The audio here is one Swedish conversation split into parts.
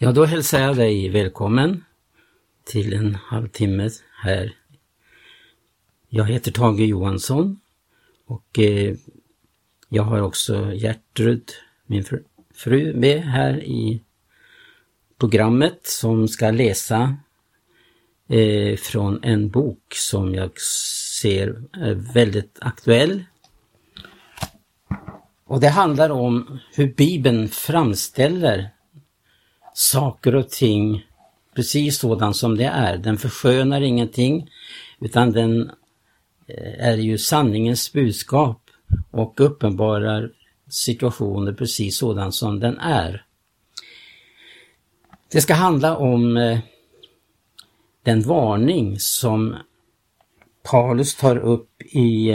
Ja, då hälsar jag dig välkommen till en halvtimme här. Jag heter Tage Johansson och jag har också Gertrud, min fru, med här i programmet som ska läsa från en bok som jag ser är väldigt aktuell. Och det handlar om hur Bibeln framställer saker och ting precis sådan som det är. Den förskönar ingenting, utan den är ju sanningens budskap och uppenbarar situationer precis sådan som den är. Det ska handla om den varning som Paulus tar upp i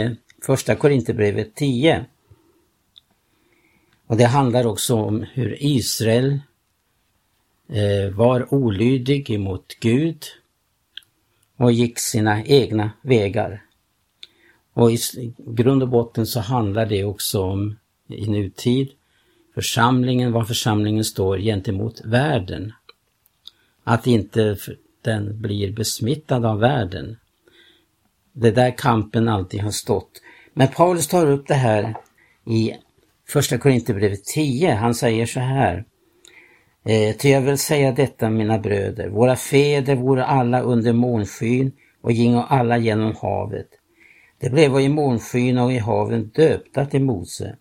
1 Korinthierbrevet 10. Och det handlar också om hur Israel var olydig emot Gud och gick sina egna vägar. Och i grund och botten så handlar det också om i nutid församlingen, var församlingen står gentemot världen. Att inte den blir besmittad av världen. Det där kampen alltid har stått. Men Paulus tar upp det här i 1 Korinthierbrevet 10. Han säger så här: ty jag vill säga detta, mina bröder, våra fäder vore alla under månskyn och gingo alla genom havet. Det blev i månskyn och i haven döpta till Mose.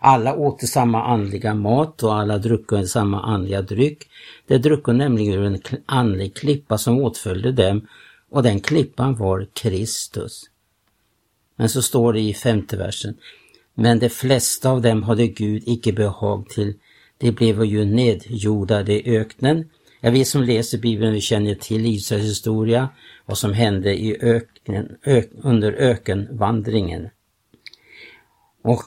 Alla åt samma andliga mat och alla druckade samma andliga dryck. Det druckade nämligen ur en andlig klippa som åtföljde dem, och den klippan var Kristus. Men så står det i femte versen: men de flesta av dem hade Gud icke behag till. Det blev ju nedjordade i öknen. Ja, vi som läser Bibeln, vi känner till Israels historia, vad som hände i öknen, under ökenvandringen. Och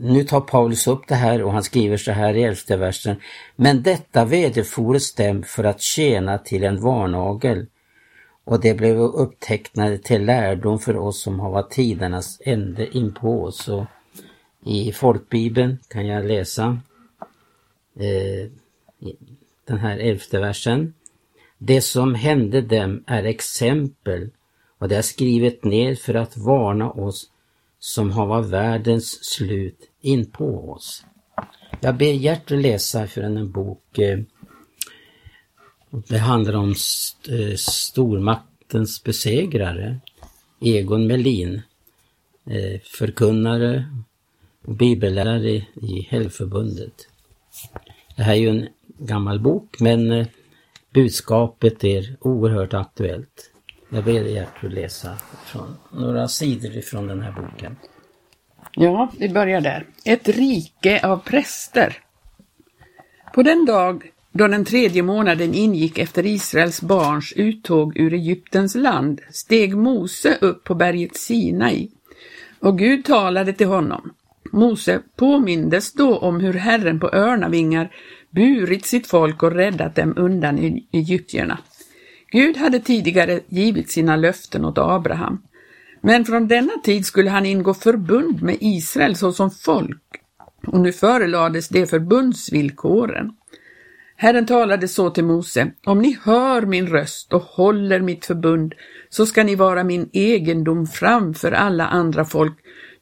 nu tar Paulus upp det här och han skriver så här i 11:e versen: men detta vederfores dem för att tjäna till en varnagel, och det blev upptecknade till lärdom för oss som har varit tidernas ände in på oss. Så i folkbibeln kan jag läsa den här 11:e versen: det som hände dem är exempel, och det är skrivet ner för att varna oss som har varit världens slut in på oss. Jag ber Gertrud läsa för en bok. Det handlar om stormaktens besegrare, Egon Melin, förkunnare och bibellärare i Helgelseförbundet. Det här är ju en gammal bok, men budskapet är oerhört aktuellt. Jag ber Gertrud läsa från några sidor ifrån den här boken. Ja, vi börjar där. Ett rike av präster. På den dag då den tredje månaden ingick efter Israels barns uttåg ur Egyptens land, steg Mose upp på berget Sinai, och Gud talade till honom. Mose påmindes då om hur Herren på örnavingar burit sitt folk och räddat dem undan egyptierna. Gud hade tidigare givit sina löften åt Abraham, men från denna tid skulle han ingå förbund med Israel såsom folk, och nu förelades det förbundsvillkoren. Herren talade så till Mose: om ni hör min röst och håller mitt förbund, så ska ni vara min egendom framför alla andra folk,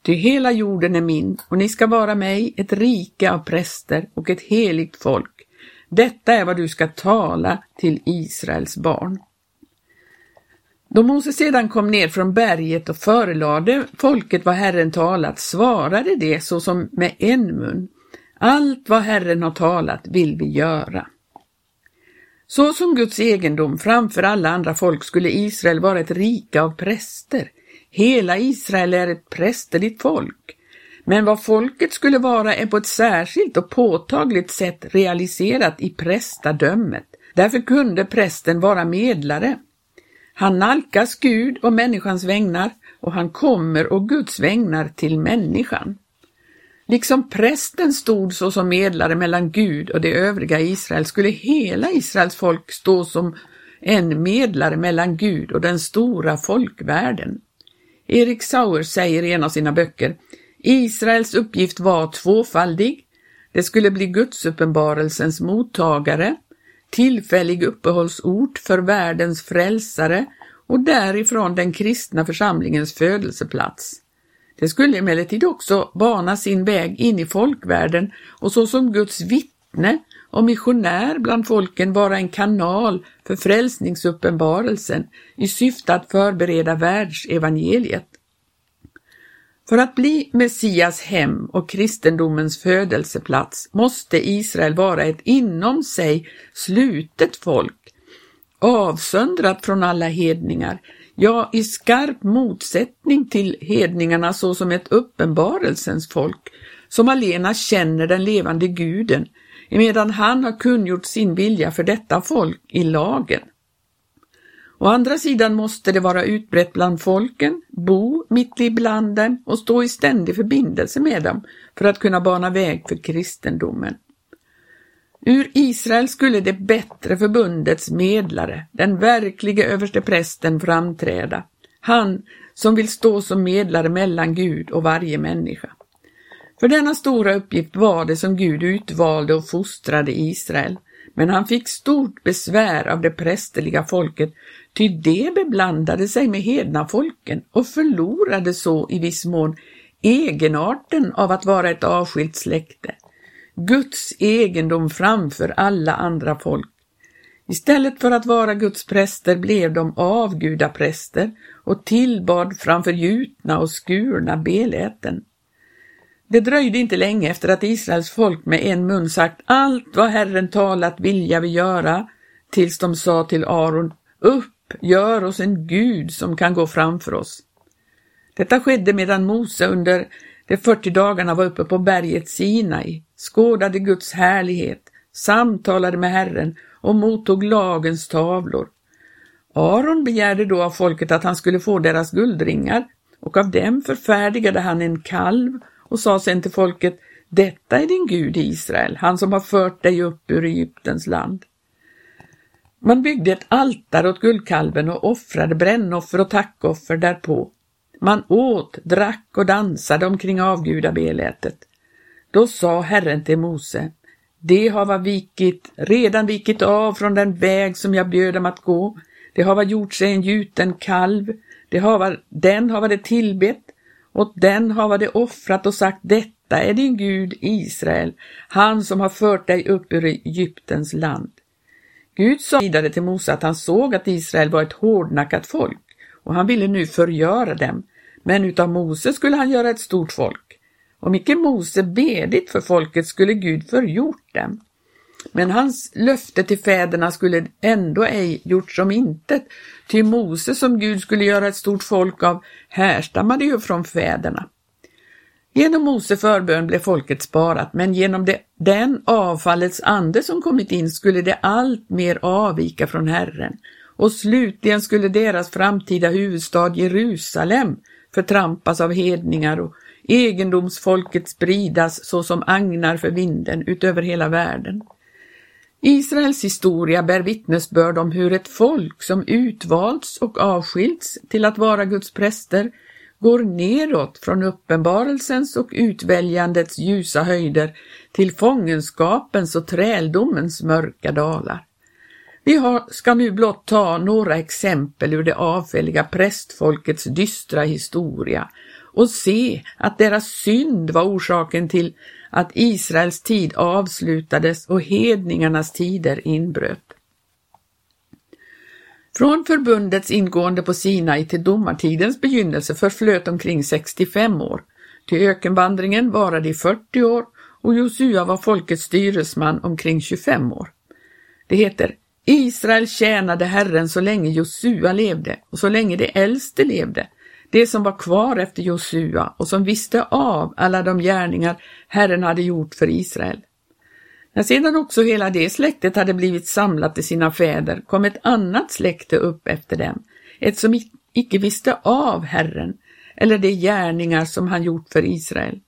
ty hela jorden är min, och ni ska vara mig ett rike av präster och ett heligt folk. Detta är vad du ska tala till Israels barn. Då Mose sedan kom ner från berget och förelade folket vad Herren talat, svarade det såsom med en mun: allt vad Herren har talat vill vi göra. Så som Guds egendom framför alla andra folk skulle Israel vara ett rike av präster. Hela Israel är ett prästerligt folk. Men vad folket skulle vara är på ett särskilt och påtagligt sätt realiserat i prästadömet. Därför kunde prästen vara medlare. Han nalkas Gud och människans vägnar, och han kommer och Guds vägnar till människan. Liksom prästen stod så som medlare mellan Gud och det övriga Israel, skulle hela Israels folk stå som en medlare mellan Gud och den stora folkvärlden. Erik Sauer säger i en av sina böcker: Israels uppgift var tvåfaldig. Det skulle bli Guds uppenbarelsens mottagare, tillfällig uppehållsort för världens frälsare och därifrån den kristna församlingens födelseplats. Det skulle emellertid också bana sin väg in i folkvärlden och såsom Guds vittne och missionär bland folken vara en kanal för frälsningsuppenbarelsen i syfte att förbereda världsevangeliet. För att bli Messias hem och kristendomens födelseplats måste Israel vara ett inom sig slutet folk, avsöndrat från alla hedningar, ja i skarp motsättning till hedningarna såsom ett uppenbarelsens folk, som alena känner den levande guden, emedan han har kungjort sin vilja för detta folk i lagen. Å andra sidan måste det vara utbrett bland folken, bo mitt ibland dem och stå i ständig förbindelse med dem för att kunna bana väg för kristendomen. Ur Israel skulle det bättre förbundets medlare, den verkliga översteprästen, framträda, han som vill stå som medlare mellan Gud och varje människa. För denna stora uppgift var det som Gud utvalde och fostrade Israel, men han fick stort besvär av det prästerliga folket, ty det beblandade sig med hedna folken och förlorade så i viss mån egenarten av att vara ett avskilt släkte, Guds egendom framför alla andra folk. Istället för att vara Guds präster blev de avgudapräster och tillbad framför gjutna och skurna beläten. Det dröjde inte länge efter att Israels folk med en mun sagt allt vad Herren talat vilja vi göra, tills de sa till Aron, upp, gör oss en Gud som kan gå framför oss. Detta skedde medan Mose under de 40 dagarna var uppe på berget Sinai, skådade Guds härlighet, samtalade med Herren och mottog lagens tavlor. Aron begärde då av folket att han skulle få deras guldringar, och av dem förfärdigade han en kalv och sa sen till folket, detta är din Gud Israel, han som har fört dig upp ur Egyptens land. Man byggde ett altare åt guldkalven och offrade brännoffer och tackoffer därpå. Man åt, drack och dansade omkring avgudabelätet. Då sa Herren till Mose, det hava vikit, redan vikit av från den väg som jag bjöd dem att gå. Det hava gjort sig en gjuten kalv, den hava det tillbett. Och den hava det offrat och sagt, detta är din Gud Israel, han som har fört dig upp ur Egyptens land. Gud sa vidare till Mose att han såg att Israel var ett hårdnackat folk, och han ville nu förgöra dem, men utav Mose skulle han göra ett stort folk. Om icke Mose bedit för folket skulle Gud förgjort dem. Men hans löfte till fäderna skulle ändå ej gjort som intet, till Mose som Gud skulle göra ett stort folk av härstammade ju från fäderna. Genom Mose förbön blev folket sparat, men genom den avfallets ande som kommit in skulle det allt mer avvika från Herren, och slutligen skulle deras framtida huvudstad Jerusalem förtrampas av hedningar och egendomsfolket spridas såsom agnar för vinden utöver hela världen. Israels historia bär vittnesbörd om hur ett folk som utvalts och avskilts till att vara Guds präster går neråt från uppenbarelsens och utväljandets ljusa höjder till fångenskapens och träldomens mörka dalar. Vi ska nu blott ta några exempel ur det avfälliga prästfolkets dystra historia och se att deras synd var orsaken till att Israels tid avslutades och hedningarnas tider inbröt. Från förbundets ingående på Sinai till domartidens begynnelse förflöt omkring 65 år. Till ökenvandringen varade i 40 år och Josua var folkets styresman omkring 25 år. Det heter, Israel tjänade Herren så länge Josua levde och så länge de äldste levde, det som var kvar efter Josua och som visste av alla de gärningar Herren hade gjort för Israel. När sedan också hela det släktet hade blivit samlat till sina fäder kom ett annat släkte upp efter dem, ett som icke visste av Herren eller de gärningar som han gjort för Israel.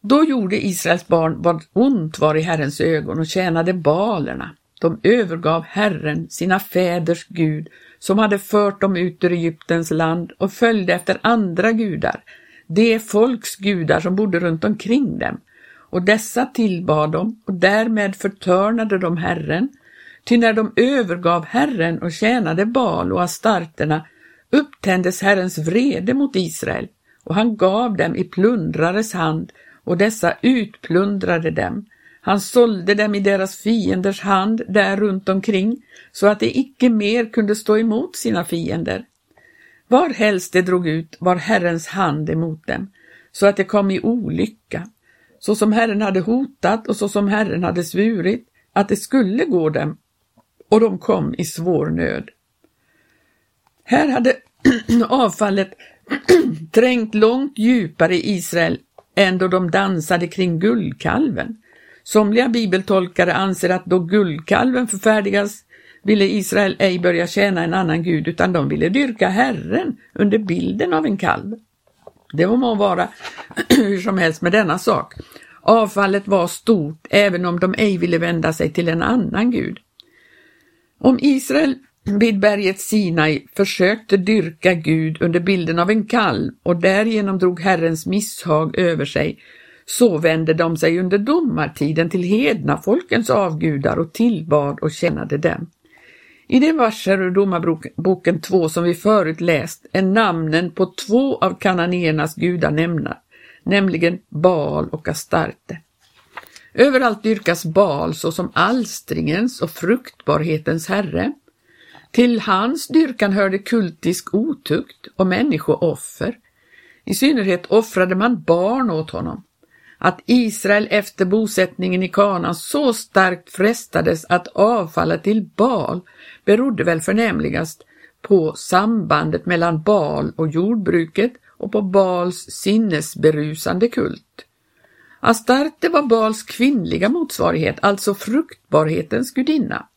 Då gjorde Israels barn vad ont var i Herrens ögon och tjänade balerna. De övergav Herren, sina fäders Gud, som hade fört dem ut ur Egyptens land och följde efter andra gudar, de folks gudar som bodde runt omkring dem, och dessa tillbad dem och därmed förtörnade de Herren, Ty när de övergav Herren och tjänade Baal och astarterna upptändes Herrens vrede mot Israel, och han gav dem i plundrares hand, och dessa utplundrade dem. Han sålde dem i deras fienders hand där runt omkring, så att de icke mer kunde stå emot sina fiender. Var helst de drog ut var Herrens hand emot dem, så att de kom i olycka, så som Herren hade hotat och så som Herren hade svurit att det skulle gå dem, och de kom i svår nöd. Här hade avfallet trängt långt djupare i Israel än då de dansade kring guldkalven. Somliga bibeltolkare anser att då guldkalven förfärdigas ville Israel ej börja tjäna en annan gud, utan de ville dyrka Herren under bilden av en kalv. Det må vara hur som helst med denna sak. Avfallet var stort även om de ej ville vända sig till en annan gud. Om Israel vid berget Sinai försökte dyrka Gud under bilden av en kalv och därigenom drog Herrens misshag över sig, så vände de sig under domartiden till hedna folkens avgudar och tillbad och tjänade dem. I de verser ur Domarboken 2 som vi förut läst är namnen på två av kananéernas gudar nämnda, nämligen Baal och Astarte. Överallt dyrkas Baal såsom alstringens och fruktbarhetens herre. Till hans dyrkan hörde kultisk otukt och människooffer. I synnerhet offrade man barn åt honom. Att Israel efter bosättningen i Kanaan så starkt frestades att avfalla till Baal berodde väl förnämligast på sambandet mellan Baal och jordbruket och på Baals sinnesberusande kult. Astarte var Baals kvinnliga motsvarighet, alltså fruktbarhetens gudinna.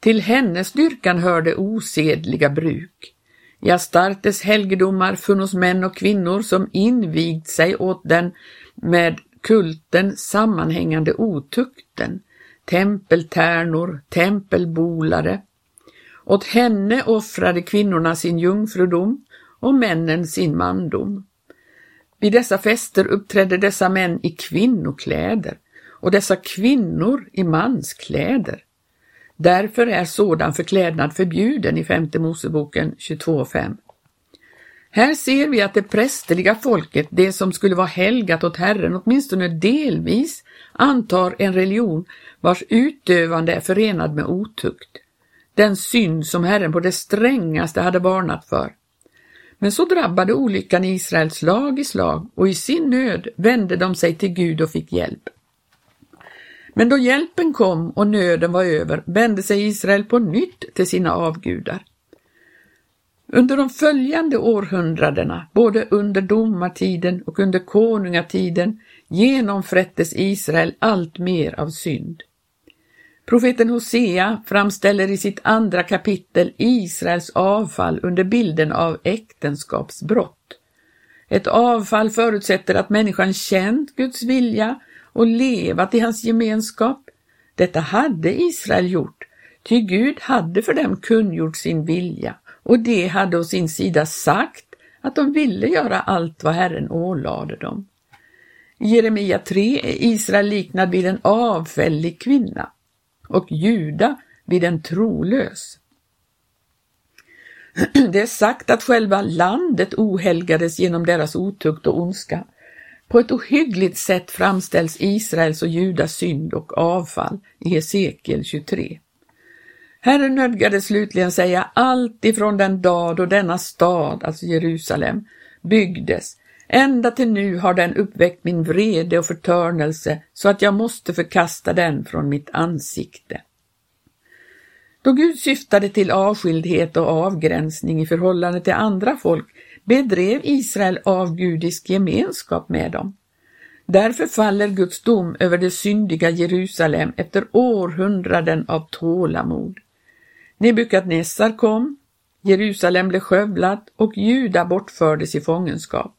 Till hennes dyrkan hörde osedliga bruk. I Astartes helgedomar funnos män och kvinnor som invigde sig åt den med kulten sammanhängande otukten, tempeltärnor, tempelbolare. Åt henne offrade kvinnorna sin jungfrudom och männen sin mandom. Vid dessa fester uppträdde dessa män i kvinnokläder och dessa kvinnor i manskläder. Därför är sådan förklädnad förbjuden i 5 Moseboken 22:5. Här ser vi att det prästerliga folket, det som skulle vara helgat åt Herren, åtminstone delvis antar en religion vars utövande är förenad med otukt. Den synd som Herren på det strängaste hade varnat för. Men så drabbade olyckan Israel slag i slag, och i sin nöd vände de sig till Gud och fick hjälp. Men då hjälpen kom och nöden var över vände sig Israel på nytt till sina avgudar. Under de följande århundradena, både under domartiden och under konungatiden, genomfrättes Israel allt mer av synd. Profeten Hosea framställer i sitt 2:a kapitel Israels avfall under bilden av äktenskapsbrott. Ett avfall förutsätter att människan känt Guds vilja och levat i hans gemenskap. Detta hade Israel gjort, ty Gud hade för dem kungjort sin vilja, och de hade å sin sida sagt att de ville göra allt vad Herren ålade dem. I Jeremia 3 är Israel liknad vid en avfällig kvinna och Juda vid en trolös. Det är sagt att själva landet ohelgades genom deras otukt och ondska. På ett ohyggligt sätt framställs Israels och Judas synd och avfall i Ezekiel 23. Herren nödgade slutligen säga allt ifrån den dag då denna stad, alltså Jerusalem, byggdes. Ända till nu har den uppväckt min vrede och förtörnelse, så att jag måste förkasta den från mitt ansikte. Då Gud syftade till avskildhet och avgränsning i förhållande till andra folk, bedrev Israel avgudisk gemenskap med dem. Därför faller Guds dom över det syndiga Jerusalem efter århundraden av tålamod. Nebukadnessar kom, Jerusalem blev skövlat och Juda bortfördes i fångenskap.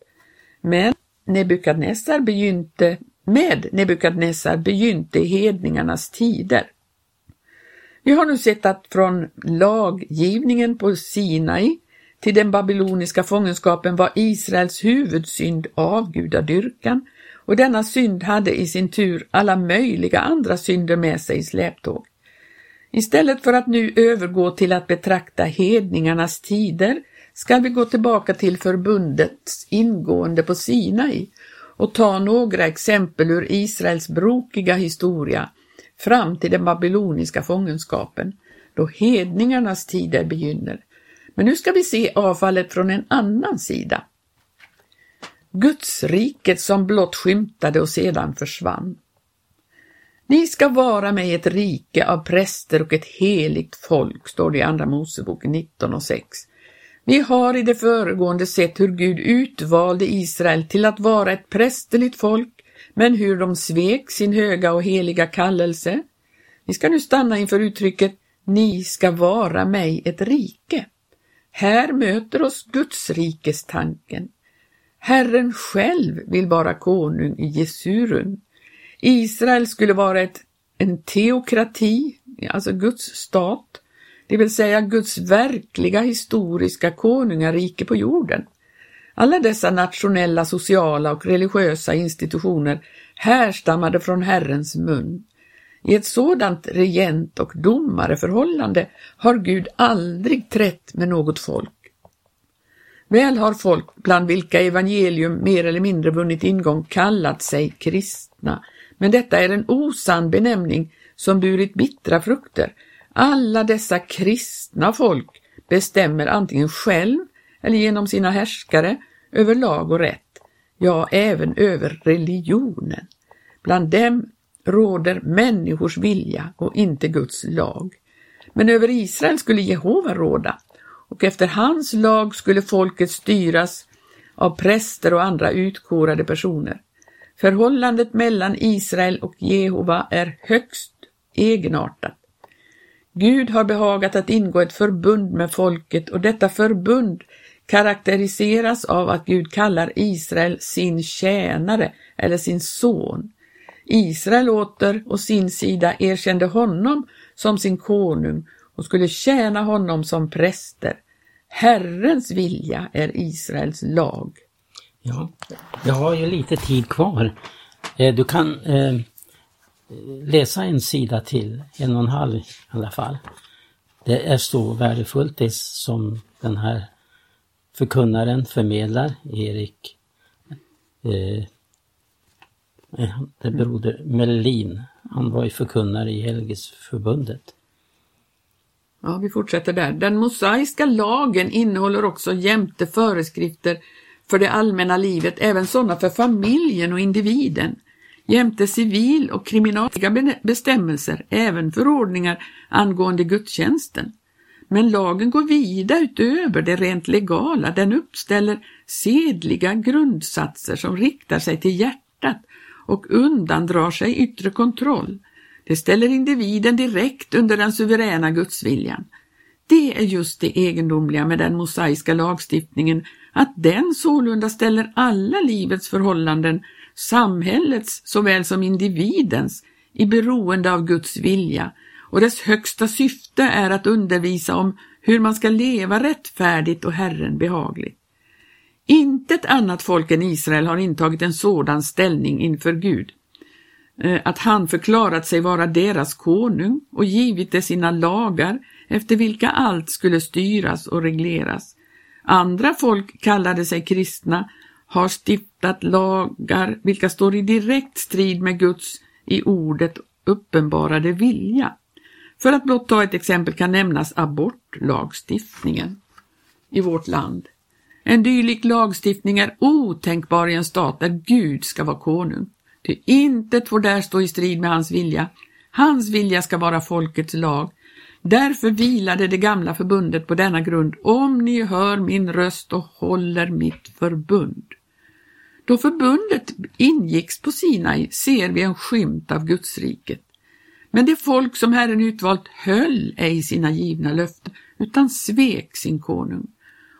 Men med Nebukadnessar begynte hedningarnas tider. Vi har nu sett att från laggivningen på Sinai till den babyloniska fångenskapen var Israels huvudsynd avgudadyrkan, och denna synd hade i sin tur alla möjliga andra synder med sig i släptåg. Istället för att nu övergå till att betrakta hedningarnas tider ska vi gå tillbaka till förbundets ingående på Sinai och ta några exempel ur Israels brokiga historia fram till den babyloniska fångenskapen, då hedningarnas tider begynner. Men nu ska vi se avfallet från en annan sida. Guds riket som blott skymtade och sedan försvann. Ni ska vara med ett rike av präster och ett heligt folk, står det i andra Moseboken 19:6. Vi har i det föregående sett hur Gud utvalde Israel till att vara ett prästerligt folk, men hur de svek sin höga och heliga kallelse. Vi ska nu stanna inför uttrycket, ni ska vara mig ett rike. Här möter oss Guds rikes tanken. Herren själv vill vara konung i Jesurun. Israel skulle vara en teokrati, alltså Guds stat, det vill säga Guds verkliga historiska konungarike på jorden. Alla dessa nationella, sociala och religiösa institutioner härstammade från Herrens mun. I ett sådant regent- och domareförhållande har Gud aldrig trätt med något folk. Väl har folk bland vilka evangelium mer eller mindre vunnit ingång kallat sig kristna, men detta är en osann benämning som burit bittra frukter. Alla dessa kristna folk bestämmer antingen själv eller genom sina härskare över lag och rätt, ja även över religionen. Bland dem råder människors vilja och inte Guds lag. Men över Israel skulle Jehova råda, och efter hans lag skulle folket styras av präster och andra utkorade personer. Förhållandet mellan Israel och Jehova är högst egenartat. Gud har behagat att ingå ett förbund med folket, och detta förbund karaktäriseras av att Gud kallar Israel sin tjänare eller sin son. Israel åter och sin sida erkände honom som sin konung och skulle tjäna honom som präster. Herrens vilja är Israels lag. Ja, jag har ju lite tid kvar. Du kan läsa en sida till, 1,5 i alla fall. Det är så värdefullt det som den här förkunnaren förmedlar, Erik det broder Melin. Han var ju förkunnare i Helgelseförbundet. Ja, vi fortsätter där. Den mosaiska lagen innehåller också jämte föreskrifter för det allmänna livet, även sådana för familjen och individen, jämte civil- och kriminalrättsliga bestämmelser, även förordningar angående gudstjänsten. Men lagen går vida utöver det rent legala. Den uppställer sedliga grundsatser som riktar sig till hjärtat och undandrar sig yttre kontroll. Det ställer individen direkt under den suveräna gudsviljan. Det är just det egendomliga med den mosaiska lagstiftningen, att den sålunda ställer alla livets förhållanden, samhällets såväl som individens, i beroende av Guds vilja, och dess högsta syfte är att undervisa om hur man ska leva rättfärdigt och Herren behagligt. Intet annat folk än Israel har intagit en sådan ställning inför Gud, att han förklarat sig vara deras konung och givit det sina lagar efter vilka allt skulle styras och regleras. Andra folk kallade sig kristna har stiftat lagar vilka står i direkt strid med Guds i ordet uppenbarade vilja. För att blott ta ett exempel kan nämnas abortlagstiftningen i vårt land. En dylik lagstiftning är otänkbar i en stat där Gud ska vara konung. Ty intet får där stå i strid med hans vilja. Hans vilja ska vara folkets lag. Därför vilade det gamla förbundet på denna grund: om ni hör min röst och håller mitt förbund. Då förbundet ingicks på Sinai ser vi en skymt av Guds riket. Men det folk som Herren utvalt höll ej sina givna löften utan svek sin konung.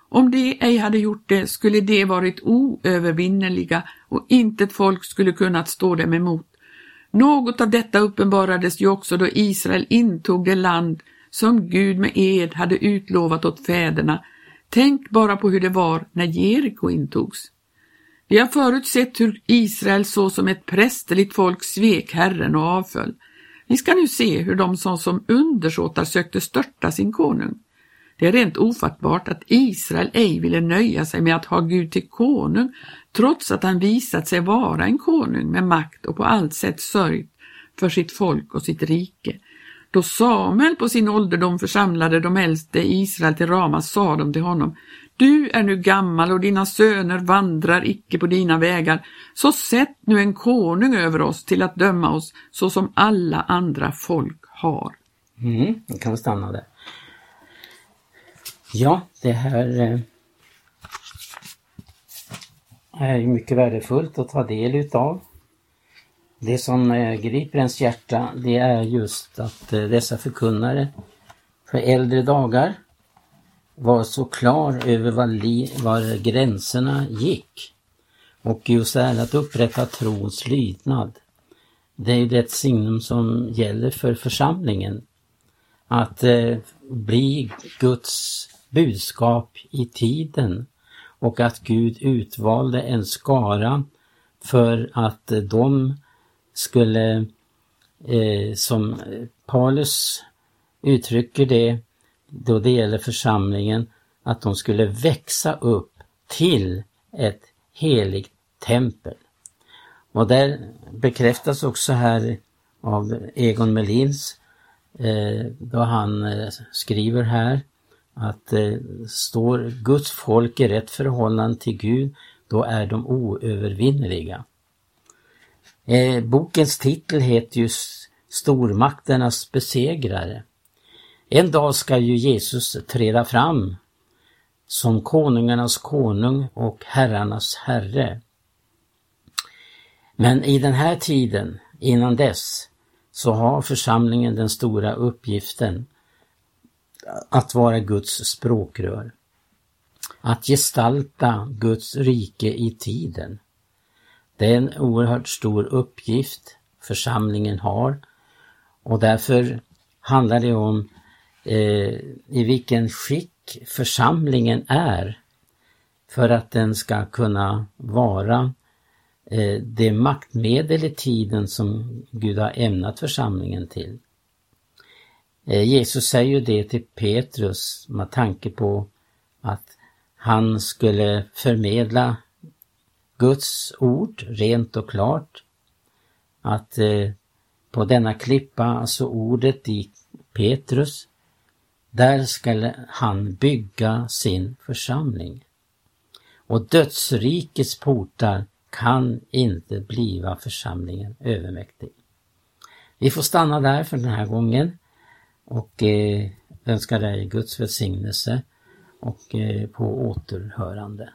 Om de ej hade gjort det skulle det varit oövervinneliga och intet folk skulle kunnat stå dem emot. Något av detta uppenbarades ju också då Israel intog det land som Gud med ed hade utlovat åt fäderna. Tänk bara på hur det var när Jeriko intogs. Vi har förutsett hur Israel såsom ett prästerligt folk svek Herren och avföll. Ni ska nu se hur de som undersåtar sökte störta sin konung. Det är rent ofattbart att Israel ej ville nöja sig med att ha Gud till konung, trots att han visat sig vara en konung med makt och på allt sätt sörjt för sitt folk och sitt rike. Då Samuel på sin ålderdom församlade de äldste i Israel till Rama sa de till honom: Du är nu gammal och dina söner vandrar icke på dina vägar, så sätt nu en konung över oss till att döma oss så som alla andra folk har. Jag kan vi stanna där. Ja, det här är mycket värdefullt att ta del utav. Det som griper ens hjärta, det är just att dessa förkunnare för äldre dagar var så klar över var gränserna gick. Och just det här att upprätta trons lydnad, det är ju det signum som gäller för församlingen. Att bli Guds budskap i tiden och att Gud utvalde en skara för att de skulle, som Paulus uttrycker det då det gäller församlingen, att de skulle växa upp till ett heligt tempel. Och där bekräftas också här av Egon Melins, då han skriver här att står Guds folk i rätt förhållande till Gud, då är de oövervinneliga. Bokens titel heter ju Stormakternas besegrare. En dag ska ju Jesus träda fram som konungarnas konung och herrarnas herre. Men i den här tiden, innan dess, så har församlingen den stora uppgiften att vara Guds språkrör. Att gestalta Guds rike i tiden. Det är en oerhört stor uppgift församlingen har, och därför handlar det om i vilken skick församlingen är för att den ska kunna vara det maktmedel i tiden som Gud har ämnat församlingen till. Jesus säger ju det till Petrus med tanke på att han skulle förmedla Guds ord rent och klart, att på denna klippa, alltså ordet i Petrus, där ska han bygga sin församling. Och dödsrikets portar kan inte bliva församlingen övermäktig. Vi får stanna där för den här gången och önskar dig Guds välsignelse och på återhörande.